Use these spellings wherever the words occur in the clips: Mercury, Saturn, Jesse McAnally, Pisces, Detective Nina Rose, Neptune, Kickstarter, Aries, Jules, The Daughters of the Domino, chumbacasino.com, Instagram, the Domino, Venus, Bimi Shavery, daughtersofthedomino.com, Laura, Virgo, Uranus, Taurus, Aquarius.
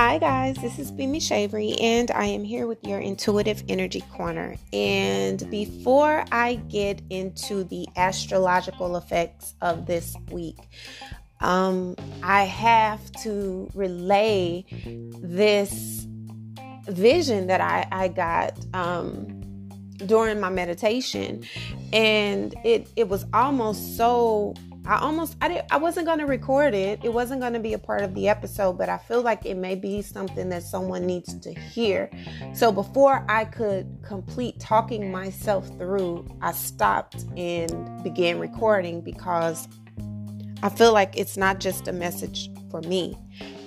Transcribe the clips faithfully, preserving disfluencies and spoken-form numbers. Hi guys, this is Bimi Shavery and I am here with your Intuitive Energy Corner. And before I get into the astrological effects of this week, um, I have to relay this vision that I, I got um, during my meditation, and it, it was almost so... I almost, I didn't, I wasn't going to record it. It wasn't going to be a part of the episode, but I feel like it may be something that someone needs to hear. So before I could complete talking myself through, I stopped and began recording because I feel like it's not just a message for me.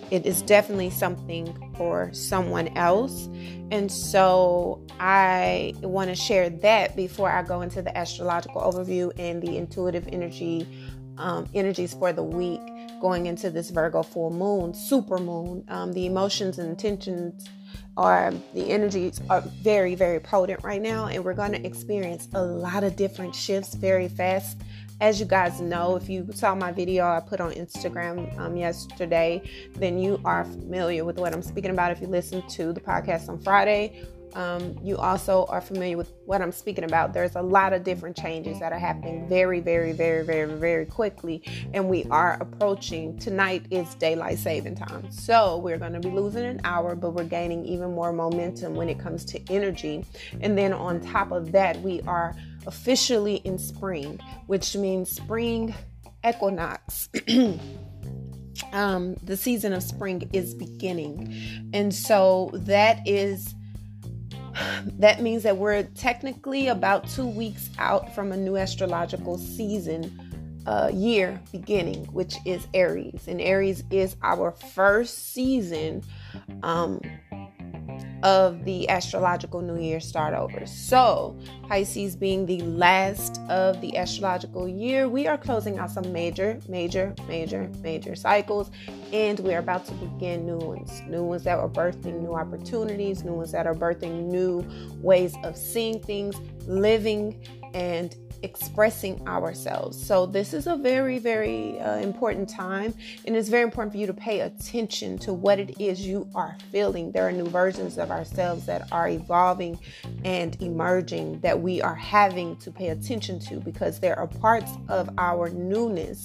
It is definitely something for someone else. And so I want to share that before I go into the astrological overview and the intuitive energy Um, energies for the week going into this Virgo full moon, super moon. Um, the emotions and intentions are, the energies are very, very potent right now. And we're going to experience a lot of different shifts very fast. As you guys know, if you saw my video I put on Instagram um, yesterday, then you are familiar with what I'm speaking about. If you listen to the podcast on Friday, Um, you also are familiar with what I'm speaking about. There's a lot of different changes that are happening very, very, very, very, very quickly. And we are approaching, tonight is daylight saving time. So we're going to be losing an hour, but we're gaining even more momentum when it comes to energy. And then on top of that, we are officially in spring, which means spring equinox. um, the season of spring is beginning. And so that is... That means that we're technically about two weeks out from a new astrological season, uh, year beginning, which is Aries. And Aries is our first season um, of the astrological new year start over. So Pisces being the last of the astrological year, we are closing out some major, major, major, major cycles, and we are about to begin new ones, new ones that are birthing new opportunities, new ones that are birthing new ways of seeing things, living, and expressing ourselves. So this is a very, very uh, important time, and it's very important for you to pay attention to what it is you are feeling. There are new versions of ourselves that are evolving and emerging that we are having to pay attention to, because there are parts of our newness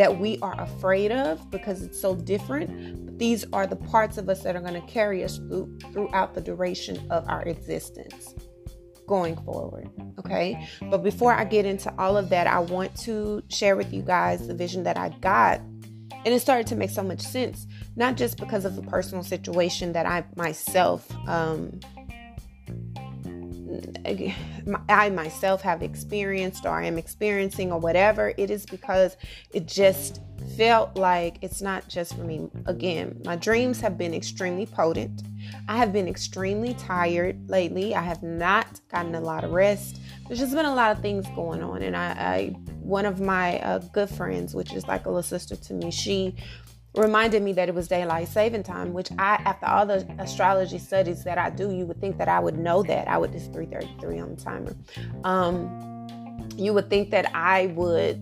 that we are afraid of because it's so different. But these are the parts of us that are going to carry us through, throughout the duration of our existence going forward. Okay. But before I get into all of that, I want to share with you guys the vision that I got. And it started to make so much sense, not just because of the personal situation that I myself, um, I myself have experienced or I am experiencing or whatever. It is because it just felt like it's not just for me. Again, my dreams have been extremely potent. I have been extremely tired lately. I have not gotten a lot of rest. There's just been a lot of things going on. And I, I one of my uh, good friends, which is like a little sister to me, she reminded me that it was daylight saving time, which I, after all the astrology studies that I do, you would think that I would know that. I would, it's three thirty-three on the timer. Um, you would think that I would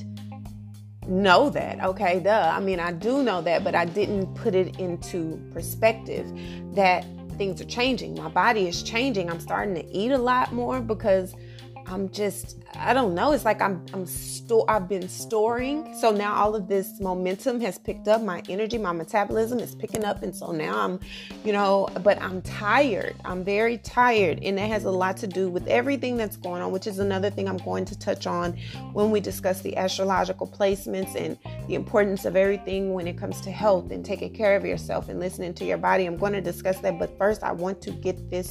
know that. Okay, duh. I mean, I do know that, but I didn't put it into perspective that things are changing. My body is changing. I'm starting to eat a lot more because I'm just, I don't know. It's like I'm, I'm sto- I've been storing. So now all of this momentum has picked up. My energy, my metabolism is picking up. And so now I'm, you know, but I'm tired. I'm very tired. And that has a lot to do with everything that's going on, which is another thing I'm going to touch on when we discuss the astrological placements and the importance of everything when it comes to health and taking care of yourself and listening to your body. I'm going to discuss that. But first, I want to get this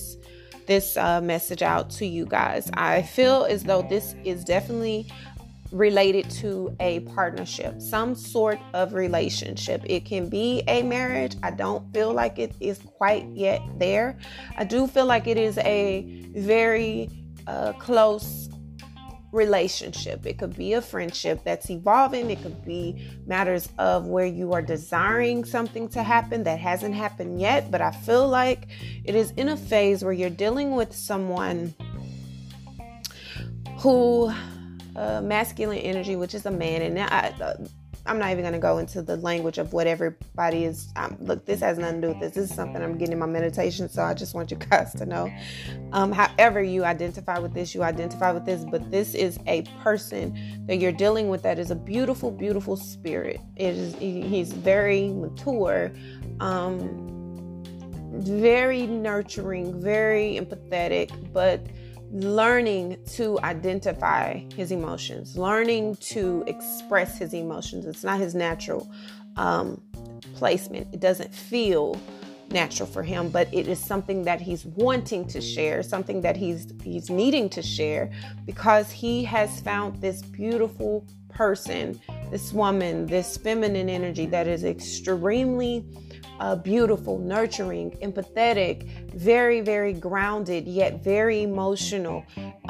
this uh, message out to you guys. I feel as though this is definitely related to a partnership, some sort of relationship. It can be a marriage. I don't feel like it is quite yet there. I do feel like it is a very uh, close relationship. It could be a friendship that's evolving. It could be matters of where you are desiring something to happen that hasn't happened yet. But I feel like it is in a phase where you're dealing with someone who, uh, masculine energy, which is a man. And I, I'm not even going to go into the language of what everybody is. Um, look, this has nothing to do with this. This is something I'm getting in my meditation, so I just want you guys to know. Um, however you identify with this, you identify with this, but this is a person that you're dealing with that is a beautiful, beautiful spirit. It is, he's very mature, um, very nurturing, very empathetic, but learning to identify his emotions, learning to express his emotions. It's not his natural um, placement. It doesn't feel natural for him, but it is something that he's wanting to share, something that he's he's needing to share, because he has found this beautiful person, this woman, this feminine energy that is extremely Uh, beautiful, nurturing, empathetic, very, very grounded, yet very emotional,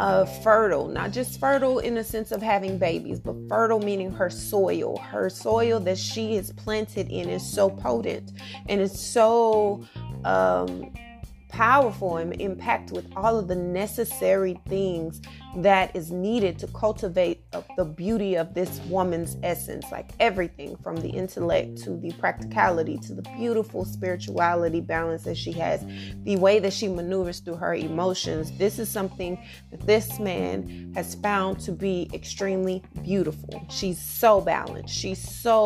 uh, fertile, not just fertile in the sense of having babies, but fertile meaning her soil, her soil that she is planted in is so potent and it's so um, powerful and impact with all of the necessary things that is needed to cultivate uh, the beauty of this woman's essence, like everything from the intellect to the practicality to the beautiful spirituality balance that she has, the way that she maneuvers through her emotions. This is something that this man has found to be extremely beautiful. She's so balanced. She's so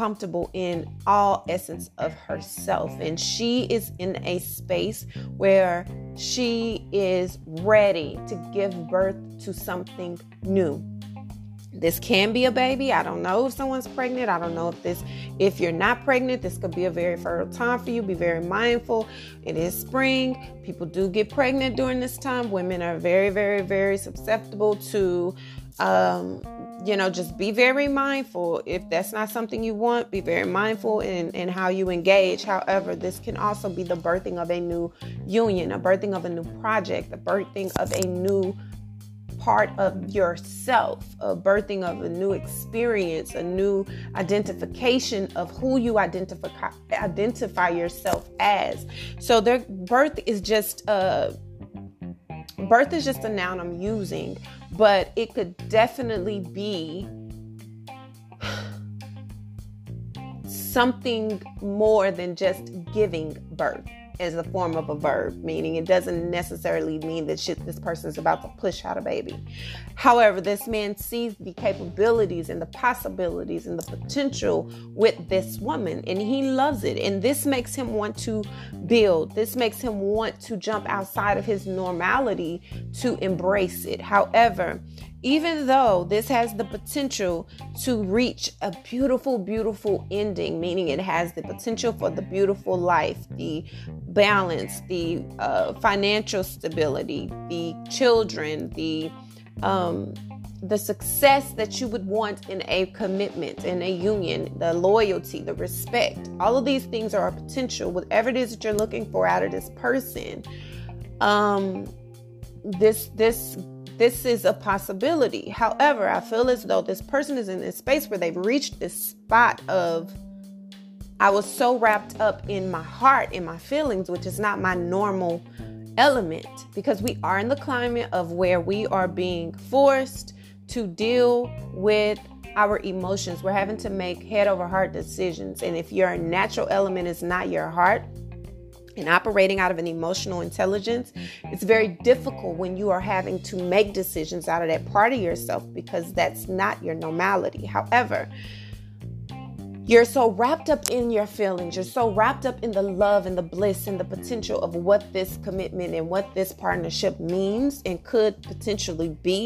comfortable in all essence of herself, and she is in a space where she is ready to give birth to something new. This can be a baby. I don't know if someone's pregnant. I don't know if this, if you're not pregnant, this could be a very fertile time for you. Be very mindful. It is spring. People do get pregnant during this time. Women are very, very, very susceptible to, um, you know, just be very mindful. If that's not something you want, be very mindful in, in how you engage. However, this can also be the birthing of a new union, a birthing of a new project, the birthing of a new part of yourself, a birthing of a new experience, a new identification of who you identify, identify yourself as. So their birth is just, uh, birth is just a noun I'm using, but it could definitely be something more than just giving birth as a form of a verb, meaning it doesn't necessarily mean that shit, this person is about to push out a baby. However, this man sees the capabilities and the possibilities and the potential with this woman, and he loves it. And this makes him want to build. This makes him want to jump outside of his normality to embrace it. However, even though this has the potential to reach a beautiful, beautiful ending, meaning it has the potential for the beautiful life, the balance, the uh, financial stability, the children, the um, the success that you would want in a commitment, in a union, the loyalty, the respect, all of these things are a potential. Whatever it is that you're looking for out of this person, um, this this. This is a possibility. However, I feel as though this person is in this space where they've reached this spot of, I was so wrapped up in my heart, in my feelings, which is not my normal element, because we are in the climate of where we are being forced to deal with our emotions. We're having to make head over heart decisions. And if your natural element is not your heart, and operating out of an emotional intelligence, it's very difficult when you are having to make decisions out of that part of yourself, because that's not your normality. However, you're so wrapped up in your feelings. You're so wrapped up in the love and the bliss and the potential of what this commitment and what this partnership means and could potentially be,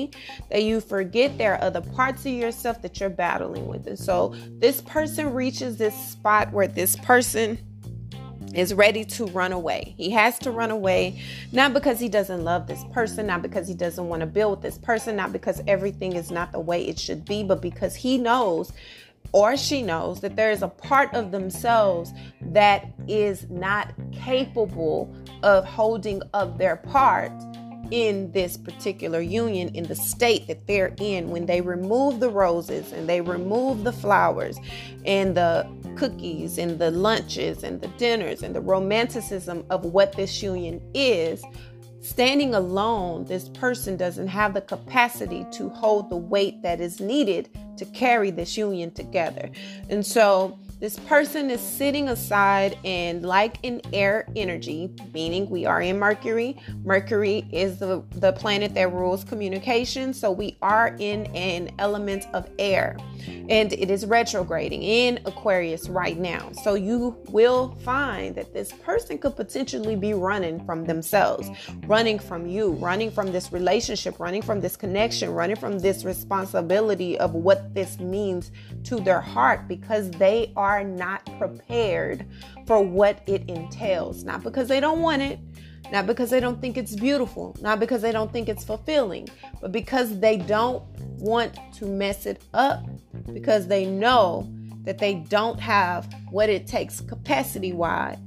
that you forget there are other parts of yourself that you're battling with. And so this person reaches this spot where this person is ready to run away. He has to run away, not because he doesn't love this person, not because he doesn't want to build with this person, not because everything is not the way it should be, but because he knows, or she knows, that there is a part of themselves that is not capable of holding up their part in this particular union, in the state that they're in. When they remove the roses and they remove the flowers and the cookies and the lunches and the dinners and the romanticism of what this union is, Standing alone, this person doesn't have the capacity to hold the weight that is needed to carry this union together. And so this person is sitting aside and like an air energy, meaning we are in Mercury. Mercury is the, the planet that rules communication. So we are in an element of air, and it is retrograding in Aquarius right now. So you will find that this person could potentially be running from themselves, running from you, running from this relationship, running from this connection, running from this responsibility of what this means to their heart, because they are are not prepared for what it entails. Not because they don't want it, not because they don't think it's beautiful, not because they don't think it's fulfilling, but because they don't want to mess it up, because they know that they don't have what it takes capacity-wise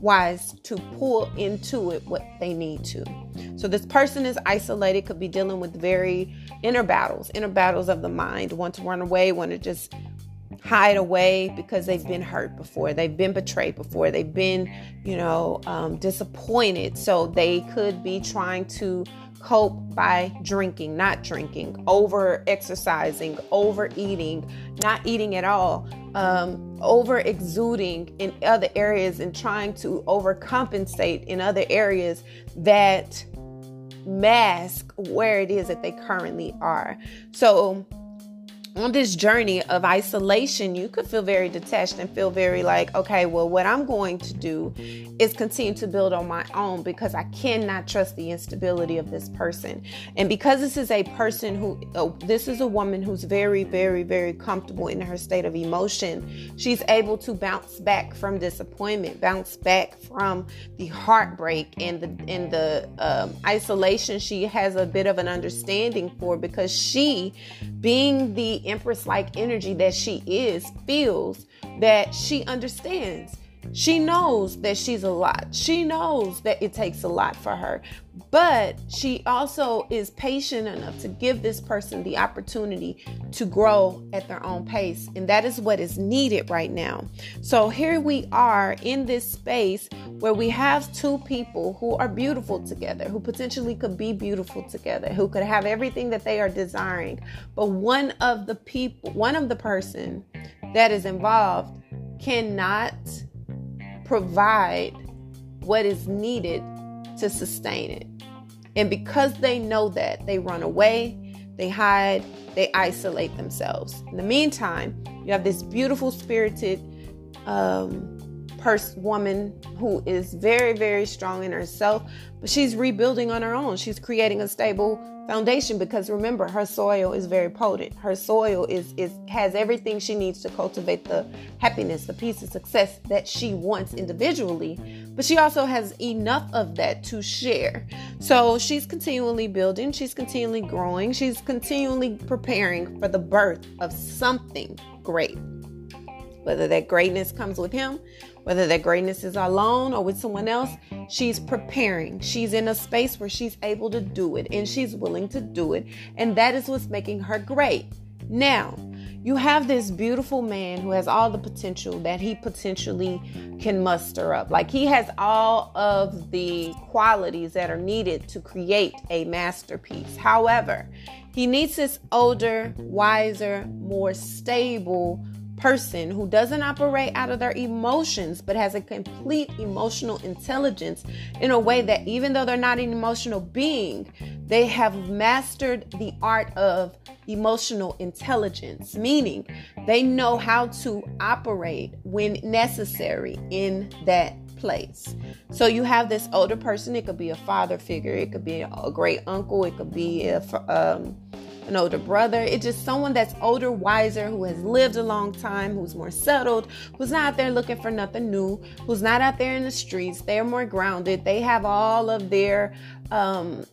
wise to pull into it what they need to. So this person is isolated, could be dealing with very inner battles, inner battles of the mind, want to run away, want to just hide away because they've been hurt before, they've been betrayed before, they've been, you know, um, disappointed. So they could be trying to cope by drinking, not drinking, over exercising, overeating, not eating at all, um, over exuding in other areas and trying to overcompensate in other areas that mask where it is that they currently are. So on this journey of isolation, you could feel very detached and feel very like, okay, well, what I'm going to do is continue to build on my own because I cannot trust the instability of this person. And because this is a person who, oh, this is a woman who's very, very, very comfortable in her state of emotion. She's able to bounce back from disappointment, bounce back from the heartbreak and the, and the um, isolation. She has a bit of an understanding for, because she, being the Empress-like energy that she is, feels that she understands. She knows that she's a lot. She knows that it takes a lot for her, but she also is patient enough to give this person the opportunity to grow at their own pace. And that is what is needed right now. So here we are in this space where we have two people who are beautiful together, who potentially could be beautiful together, who could have everything that they are desiring. But one of the people, one of the person that is involved cannot provide what is needed to sustain it. And because they know that, they run away, they hide, they isolate themselves. In the meantime, you have this beautiful spirited um, pers- woman who is very, very strong in herself, but she's rebuilding on her own. She's creating a stable foundation, because remember, her soil is very potent. Her soil is is has everything she needs to cultivate the happiness, the peace, the success that she wants individually, but she also has enough of that to share. So she's continually building, she's continually growing, she's continually preparing for the birth of something great. Whether that greatness comes with him, whether that greatness is alone or with someone else, she's preparing. She's in a space where she's able to do it, and she's willing to do it. And that is what's making her great. Now, you have this beautiful man who has all the potential that he potentially can muster up. Like, he has all of the qualities that are needed to create a masterpiece. However, he needs this older, wiser, more stable person who doesn't operate out of their emotions, but has a complete emotional intelligence in a way that, even though they're not an emotional being, they have mastered the art of emotional intelligence, meaning they know how to operate when necessary in that place. So you have this older person. It could be a father figure. It could be a great uncle. It could be a um, an older brother. It's just someone that's older, wiser, who has lived a long time, who's more settled, who's not out there looking for nothing new, who's not out there in the streets. They're more grounded. They have all of their, um,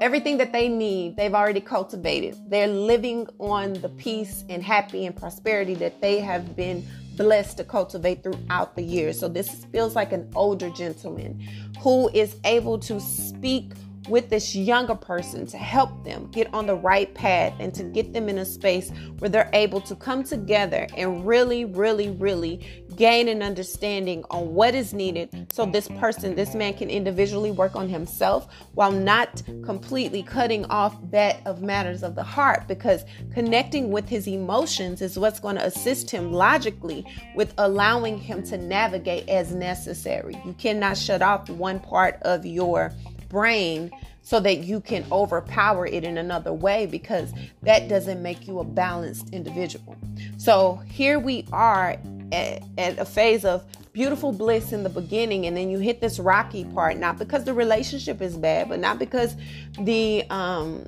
everything that they need, they've already cultivated. They're living on the peace and happy and prosperity that they have been blessed to cultivate throughout the years. So this feels like an older gentleman who is able to speak with this younger person to help them get on the right path and to get them in a space where they're able to come together and really, really, really gain an understanding on what is needed, so this person, this man, can individually work on himself while not completely cutting off that of matters of the heart, because connecting with his emotions is what's going to assist him logically with allowing him to navigate as necessary. You cannot shut off one part of your brain so that you can overpower it in another way, because that doesn't make you a balanced individual. So here we are at, at a phase of beautiful bliss in the beginning, and then you hit this rocky part, not because the relationship is bad, but not because the um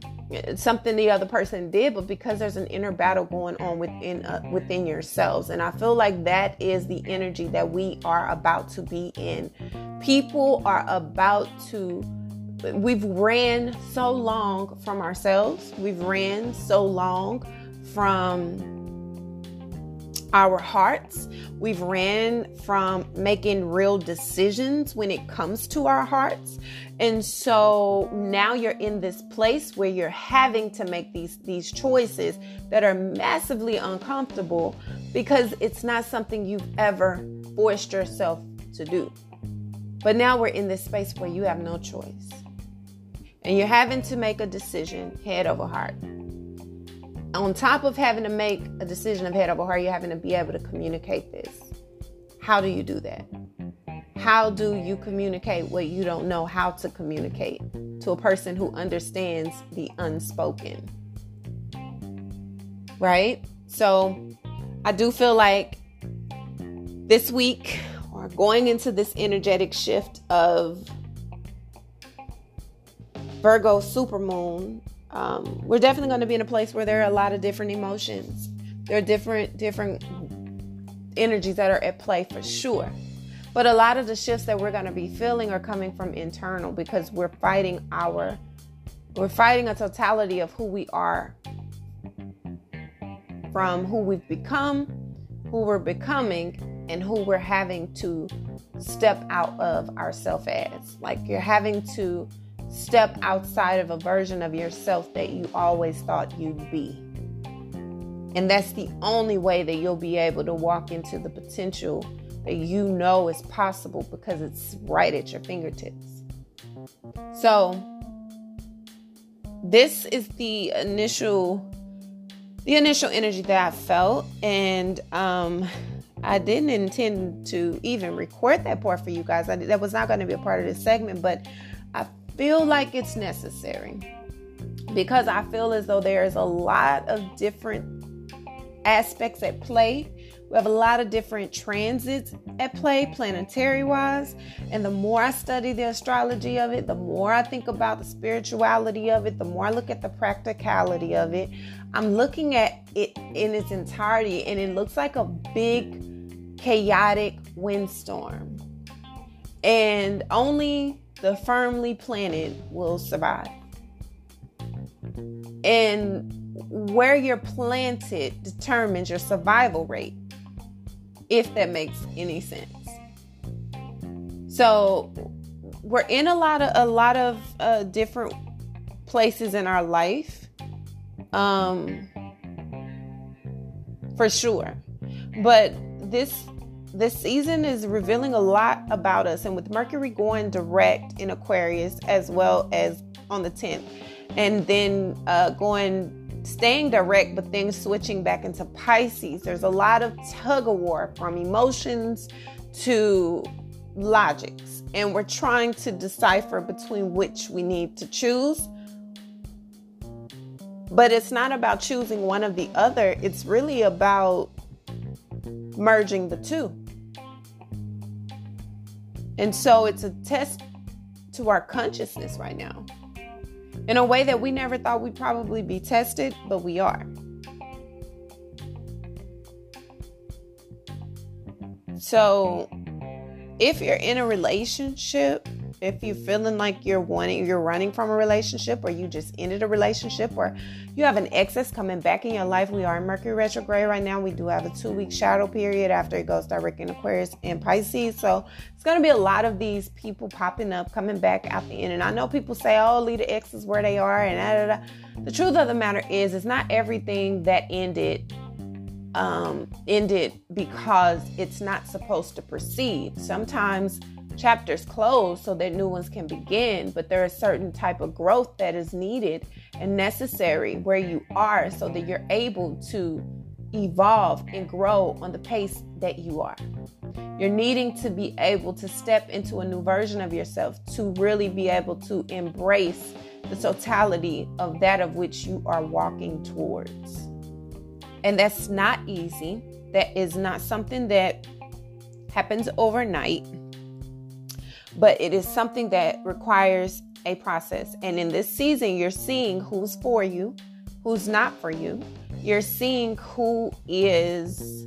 something the other person did, but because there's an inner battle going on within uh, within yourselves. And I feel like that is the energy that we are about to be in. People are about to, we've ran so long from ourselves. We've ran so long from our hearts. We've ran from making real decisions when it comes to our hearts. And so now you're in this place where you're having to make these, these choices that are massively uncomfortable, because it's not something you've ever forced yourself to do. But now we're in this space where you have no choice, and you're having to make a decision head over heart. On top of having to make a decision of head over heart, you're having to be able to communicate this. How do you do that? How do you communicate what you don't know how to communicate to a person who understands the unspoken? Right? So I do feel like this week, or going into this energetic shift of Virgo supermoon, Um, we're definitely going to be in a place where there are a lot of different emotions. There are different, different energies that are at play for sure. But a lot of the shifts that we're going to be feeling are coming from internal, because we're fighting our, we're fighting a totality of who we are, from who we've become, who we're becoming, and who we're having to step out of ourselves as. Like, you're having to step outside of a version of yourself that you always thought you'd be. And that's the only way that you'll be able to walk into the potential that you know is possible, because it's right at your fingertips. So this is the initial the initial energy that I felt, and um I didn't intend to even record that part for you guys. I, that was not going to be a part of this segment, but I feel like it's necessary, because I feel as though there is a lot of different aspects at play. We have a lot of different transits at play, planetary wise. And the more I study the astrology of it, the more I think about the spirituality of it, the more I look at the practicality of it, I'm looking at it in its entirety, and it looks like a big chaotic windstorm, and only the firmly planted will survive. And where you're planted determines your survival rate, if that makes any sense. So we're in a lot of a lot of uh, different places in our life, um, for sure. But this. This season is revealing a lot about us, and with Mercury going direct in Aquarius as well as on the tenth, and then uh, going staying direct but then switching back into Pisces, there's a lot of tug of war from emotions to logics, and we're trying to decipher between which we need to choose. But it's not about choosing one of the other, it's really about merging the two. And so it's a test to our consciousness right now, in a way that we never thought we'd probably be tested, but we are. So if you're in a relationship, if you're feeling like you're wanting, you're running from a relationship, or you just ended a relationship, or you have an ex that's coming back in your life. We are in Mercury retrograde right now. We do have a two-week shadow period after it goes direct in Aquarius and Pisces. So it's going to be a lot of these people popping up, coming back at the end. And I know people say, oh, leave the exes where they are, and da, da, da. The truth of the matter is, it's not everything that ended um, ended because it's not supposed to proceed. Sometimes chapters close so that new ones can begin, but there is certain type of growth that is needed and necessary where you are so that you're able to evolve and grow on the pace that you are. You're needing to be able to step into a new version of yourself to really be able to embrace the totality of that of which you are walking towards. And that's not easy. That is not something that happens overnight, but it is something that requires a process. And in this season, you're seeing who's for you, who's not for you. You're seeing who is,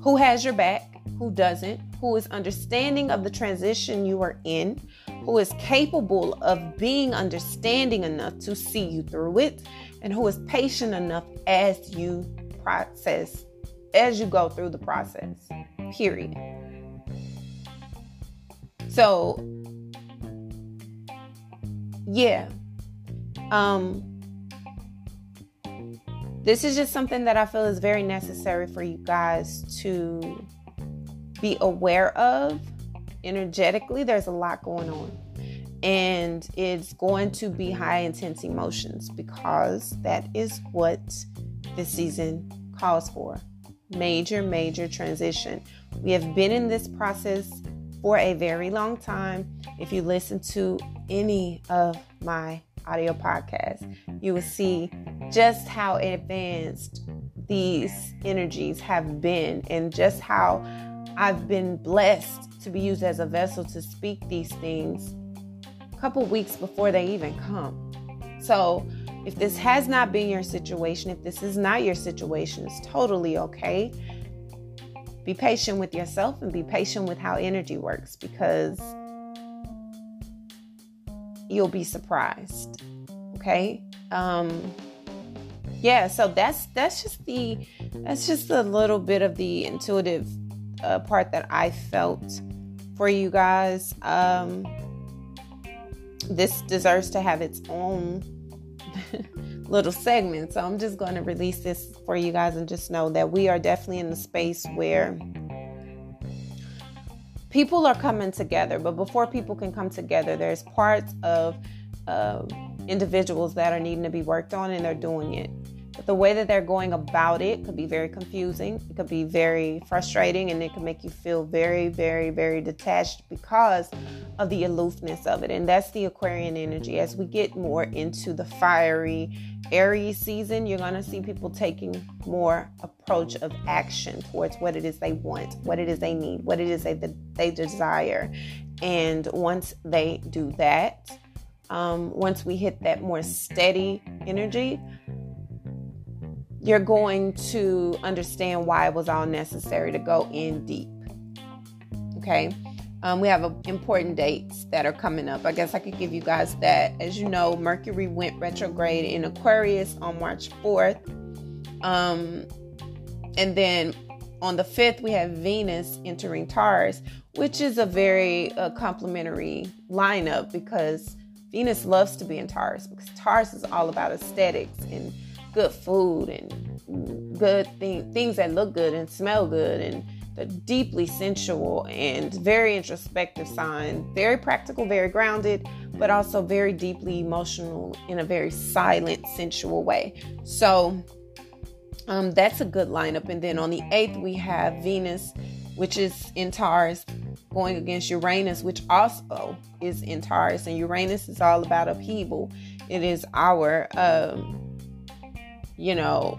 who has your back, who doesn't, who is understanding of the transition you are in, who is capable of being understanding enough to see you through it, and who is patient enough as you process, as you go through the process, period. So, yeah, um, this is just something that I feel is very necessary for you guys to be aware of. Energetically, there's a lot going on, and it's going to be high intense emotions because that is what this season calls for. Major, major transition. We have been in this process for a very long time. If you listen to any of my audio podcasts, you will see just how advanced these energies have been and just how I've been blessed to be used as a vessel to speak these things a couple weeks before they even come. So if this has not been your situation, if this is not your situation, it's totally okay. Be patient with yourself and be patient with how energy works, because you'll be surprised. Okay. Um, yeah. So that's, that's just the, that's just a little bit of the intuitive uh, part that I felt for you guys. Um, this deserves to have its own little segment. So I'm just going to release this for you guys, and just know that we are definitely in the space where people are coming together. But before people can come together, there's parts of uh, individuals that are needing to be worked on, and they're doing it. But the way that they're going about it could be very confusing. It could be very frustrating, and it could make you feel very, very, very detached because of the aloofness of it. And that's the Aquarian energy. As we get more into the fiery Aries season, you're going to see people taking more approach of action towards what it is they want, what it is they need, what it is they, they desire. And once they do that, um, once we hit that more steady energy, you're going to understand why it was all necessary to go in deep. Okay. Um, we have a, important dates that are coming up. I guess I could give you guys that. As you know, Mercury went retrograde in Aquarius on March fourth. Um, and then on the fifth, we have Venus entering Taurus, which is a very uh, complementary lineup, because Venus loves to be in Taurus, because Taurus is all about aesthetics and good food and good thing, things that look good and smell good, and a deeply sensual and very introspective sign, very practical, very grounded, but also very deeply emotional in a very silent, sensual way. So um, that's a good lineup. And then on the eighth, we have Venus, which is in Taurus, going against Uranus, which also is in Taurus. And Uranus is all about upheaval. It is our, um, you know,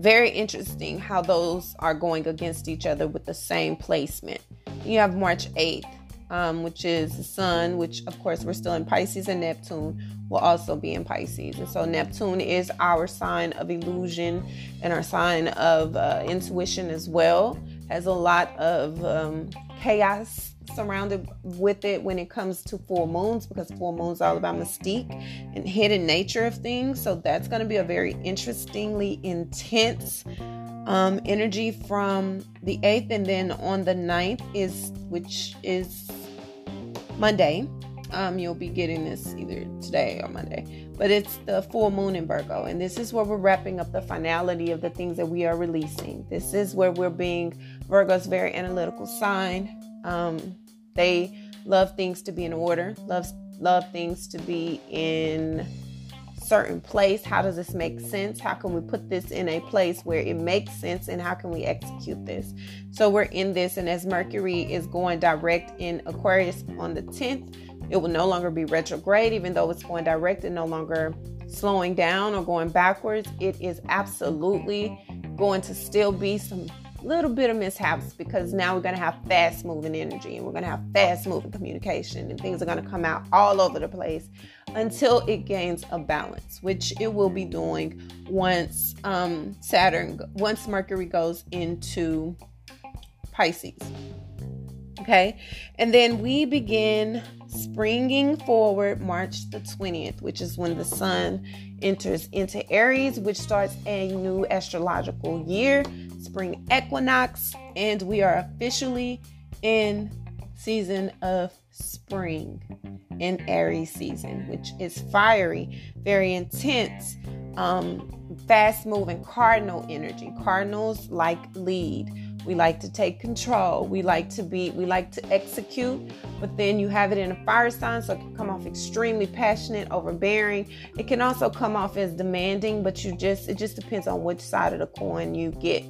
very interesting how those are going against each other with the same placement. You have March eighth, um, which is the sun, which of course we're still in Pisces, and Neptune will also be in Pisces. And so Neptune is our sign of illusion and our sign of uh, intuition as well. Has a lot of um, chaos surrounded with it when it comes to full moons, because full moons are all about mystique and hidden nature of things. So that's going to be a very interestingly intense um, energy from the eighth. And then on the ninth is, which is Monday. Um, you'll be getting this either today or Monday, but it's the full moon in Virgo. And this is where we're wrapping up the finality of the things that we are releasing. This is where we're being Virgo's very analytical sign. Um, they love things to be in order, love, love things to be in certain place. How does this make sense? How can we put this in a place where it makes sense, and how can we execute this? So we're in this, and as Mercury is going direct in Aquarius on the tenth, it will no longer be retrograde, even though it's going direct and no longer slowing down or going backwards. It is absolutely going to still be some little bit of mishaps, because now we're going to have fast moving energy, and we're going to have fast moving communication, and things are going to come out all over the place until it gains a balance, which it will be doing once um, Saturn, once Mercury goes into Pisces. Okay. And then we begin springing forward March the twentieth, which is when the sun enters into Aries, which starts a new astrological year, spring equinox, and we are officially in season of spring in Aries season, which is fiery, very intense, um, fast moving cardinal energy. Cardinals like lead. We like to take control. We like to be, we like to execute, but then you have it in a fire sign, so it can come off extremely passionate, overbearing. It can also come off as demanding, but you just, it just depends on which side of the coin you get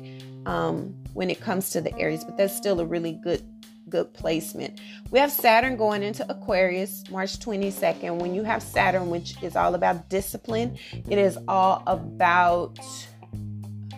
um, when it comes to the Aries, but that's still a really good, good placement. We have Saturn going into Aquarius, March twenty-second. When you have Saturn, which is all about discipline, it is all about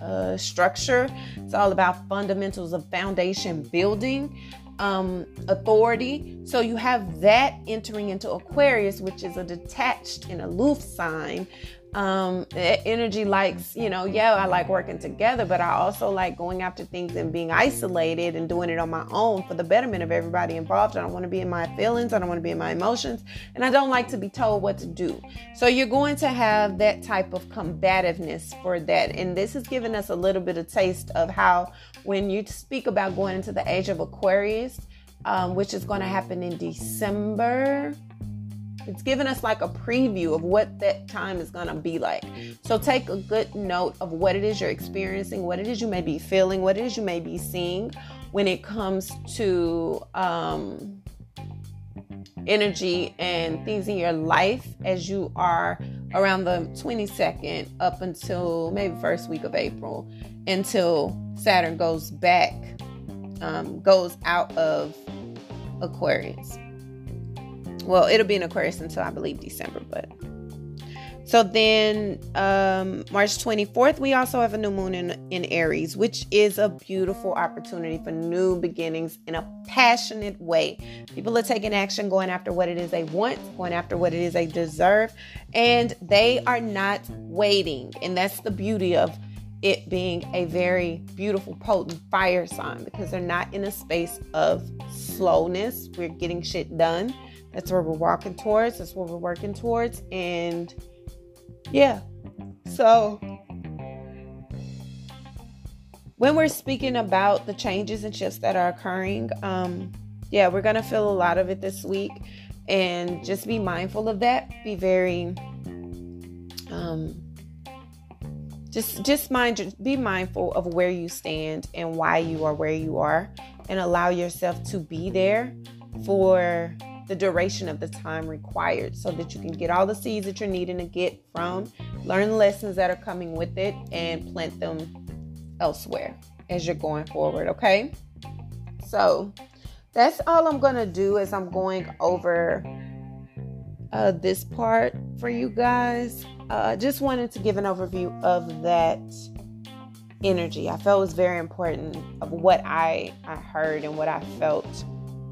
Uh, structure. It's all about fundamentals of foundation building, um, authority. So you have that entering into Aquarius, which is a detached and aloof sign. Um, energy likes, you know, yeah, I like working together, but I also like going after things and being isolated and doing it on my own for the betterment of everybody involved. I don't want to be in my feelings. I don't want to be in my emotions, and I don't like to be told what to do. So you're going to have that type of combativeness for that. And this is giving us a little bit of taste of how, when you speak about going into the age of Aquarius, um, which is going to happen in December, it's giving us like a preview of what that time is going to be like. So take a good note of what it is you're experiencing, what it is you may be feeling, what it is you may be seeing when it comes to um, energy and things in your life as you are around the twenty-second up until maybe first week of April, until Saturn goes back, um, goes out of Aquarius. Well, it'll be in Aquarius until I believe December, but so then um, March twenty-fourth, we also have a new moon in, in Aries, which is a beautiful opportunity for new beginnings in a passionate way. People are taking action, going after what it is they want, going after what it is they deserve, and they are not waiting. And that's the beauty of it being a very beautiful, potent fire sign, because they're not in a space of slowness. We're getting shit done. That's where we're walking towards. That's what we're working towards. And yeah, so when we're speaking about the changes and shifts that are occurring, um, yeah, we're going to feel a lot of it this week, and just be mindful of that. Be very, um, just, just mind, be mindful of where you stand and why you are where you are, and allow yourself to be there for the duration of the time required, so that you can get all the seeds that you're needing to get from, learn the lessons that are coming with it, and plant them elsewhere as you're going forward. Okay. So that's all I'm going to do as I'm going over uh, this part for you guys. Uh, just wanted to give an overview of that energy. I felt it was very important of what I, I heard and what I felt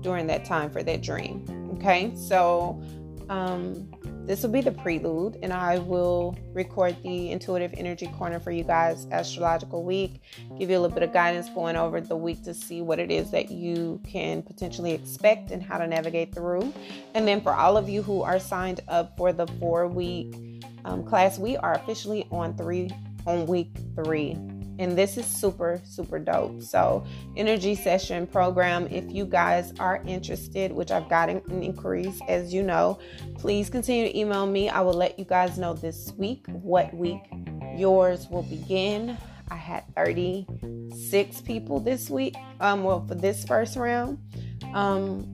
during that time for that dream. Okay, so um, This will be the prelude, and I will record the Intuitive Energy Corner for you guys astrological week, give you a little bit of guidance going over the week to see what it is that you can potentially expect and how to navigate through. And then for all of you who are signed up for the four-week um, class, we are officially on three on week three. And this is super, super dope. So energy session program, if you guys are interested, which I've gotten inquiries, as you know, please continue to email me. I will let you guys know this week what week yours will begin. I had thirty-six people this week, um, well, for this first round. Um,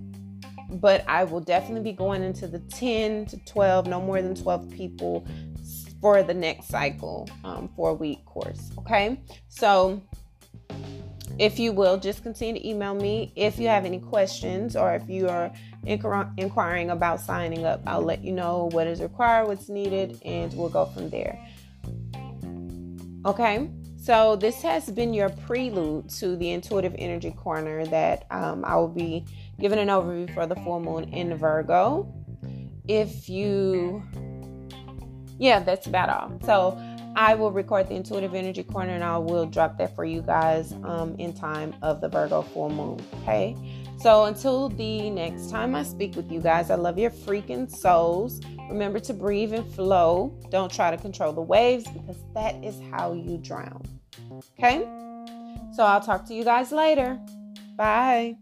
but I will definitely be going into the ten to twelve, no more than twelve people for the next cycle, um, four week course. Okay. So if you will, just continue to email me if you have any questions, or if you are inquir- inquiring about signing up, I'll let you know what is required, what's needed, and we'll go from there. Okay. So this has been your prelude to the Intuitive Energy Corner that, um, I will be giving an overview for the full moon in Virgo. If you, yeah, that's about all. So I will record the Intuitive Energy Corner, and I will drop that for you guys um, in time of the Virgo full moon. Okay. So until the next time I speak with you guys, I love your freaking souls. Remember to breathe and flow. Don't try to control the waves, because that is how you drown. Okay. So I'll talk to you guys later. Bye.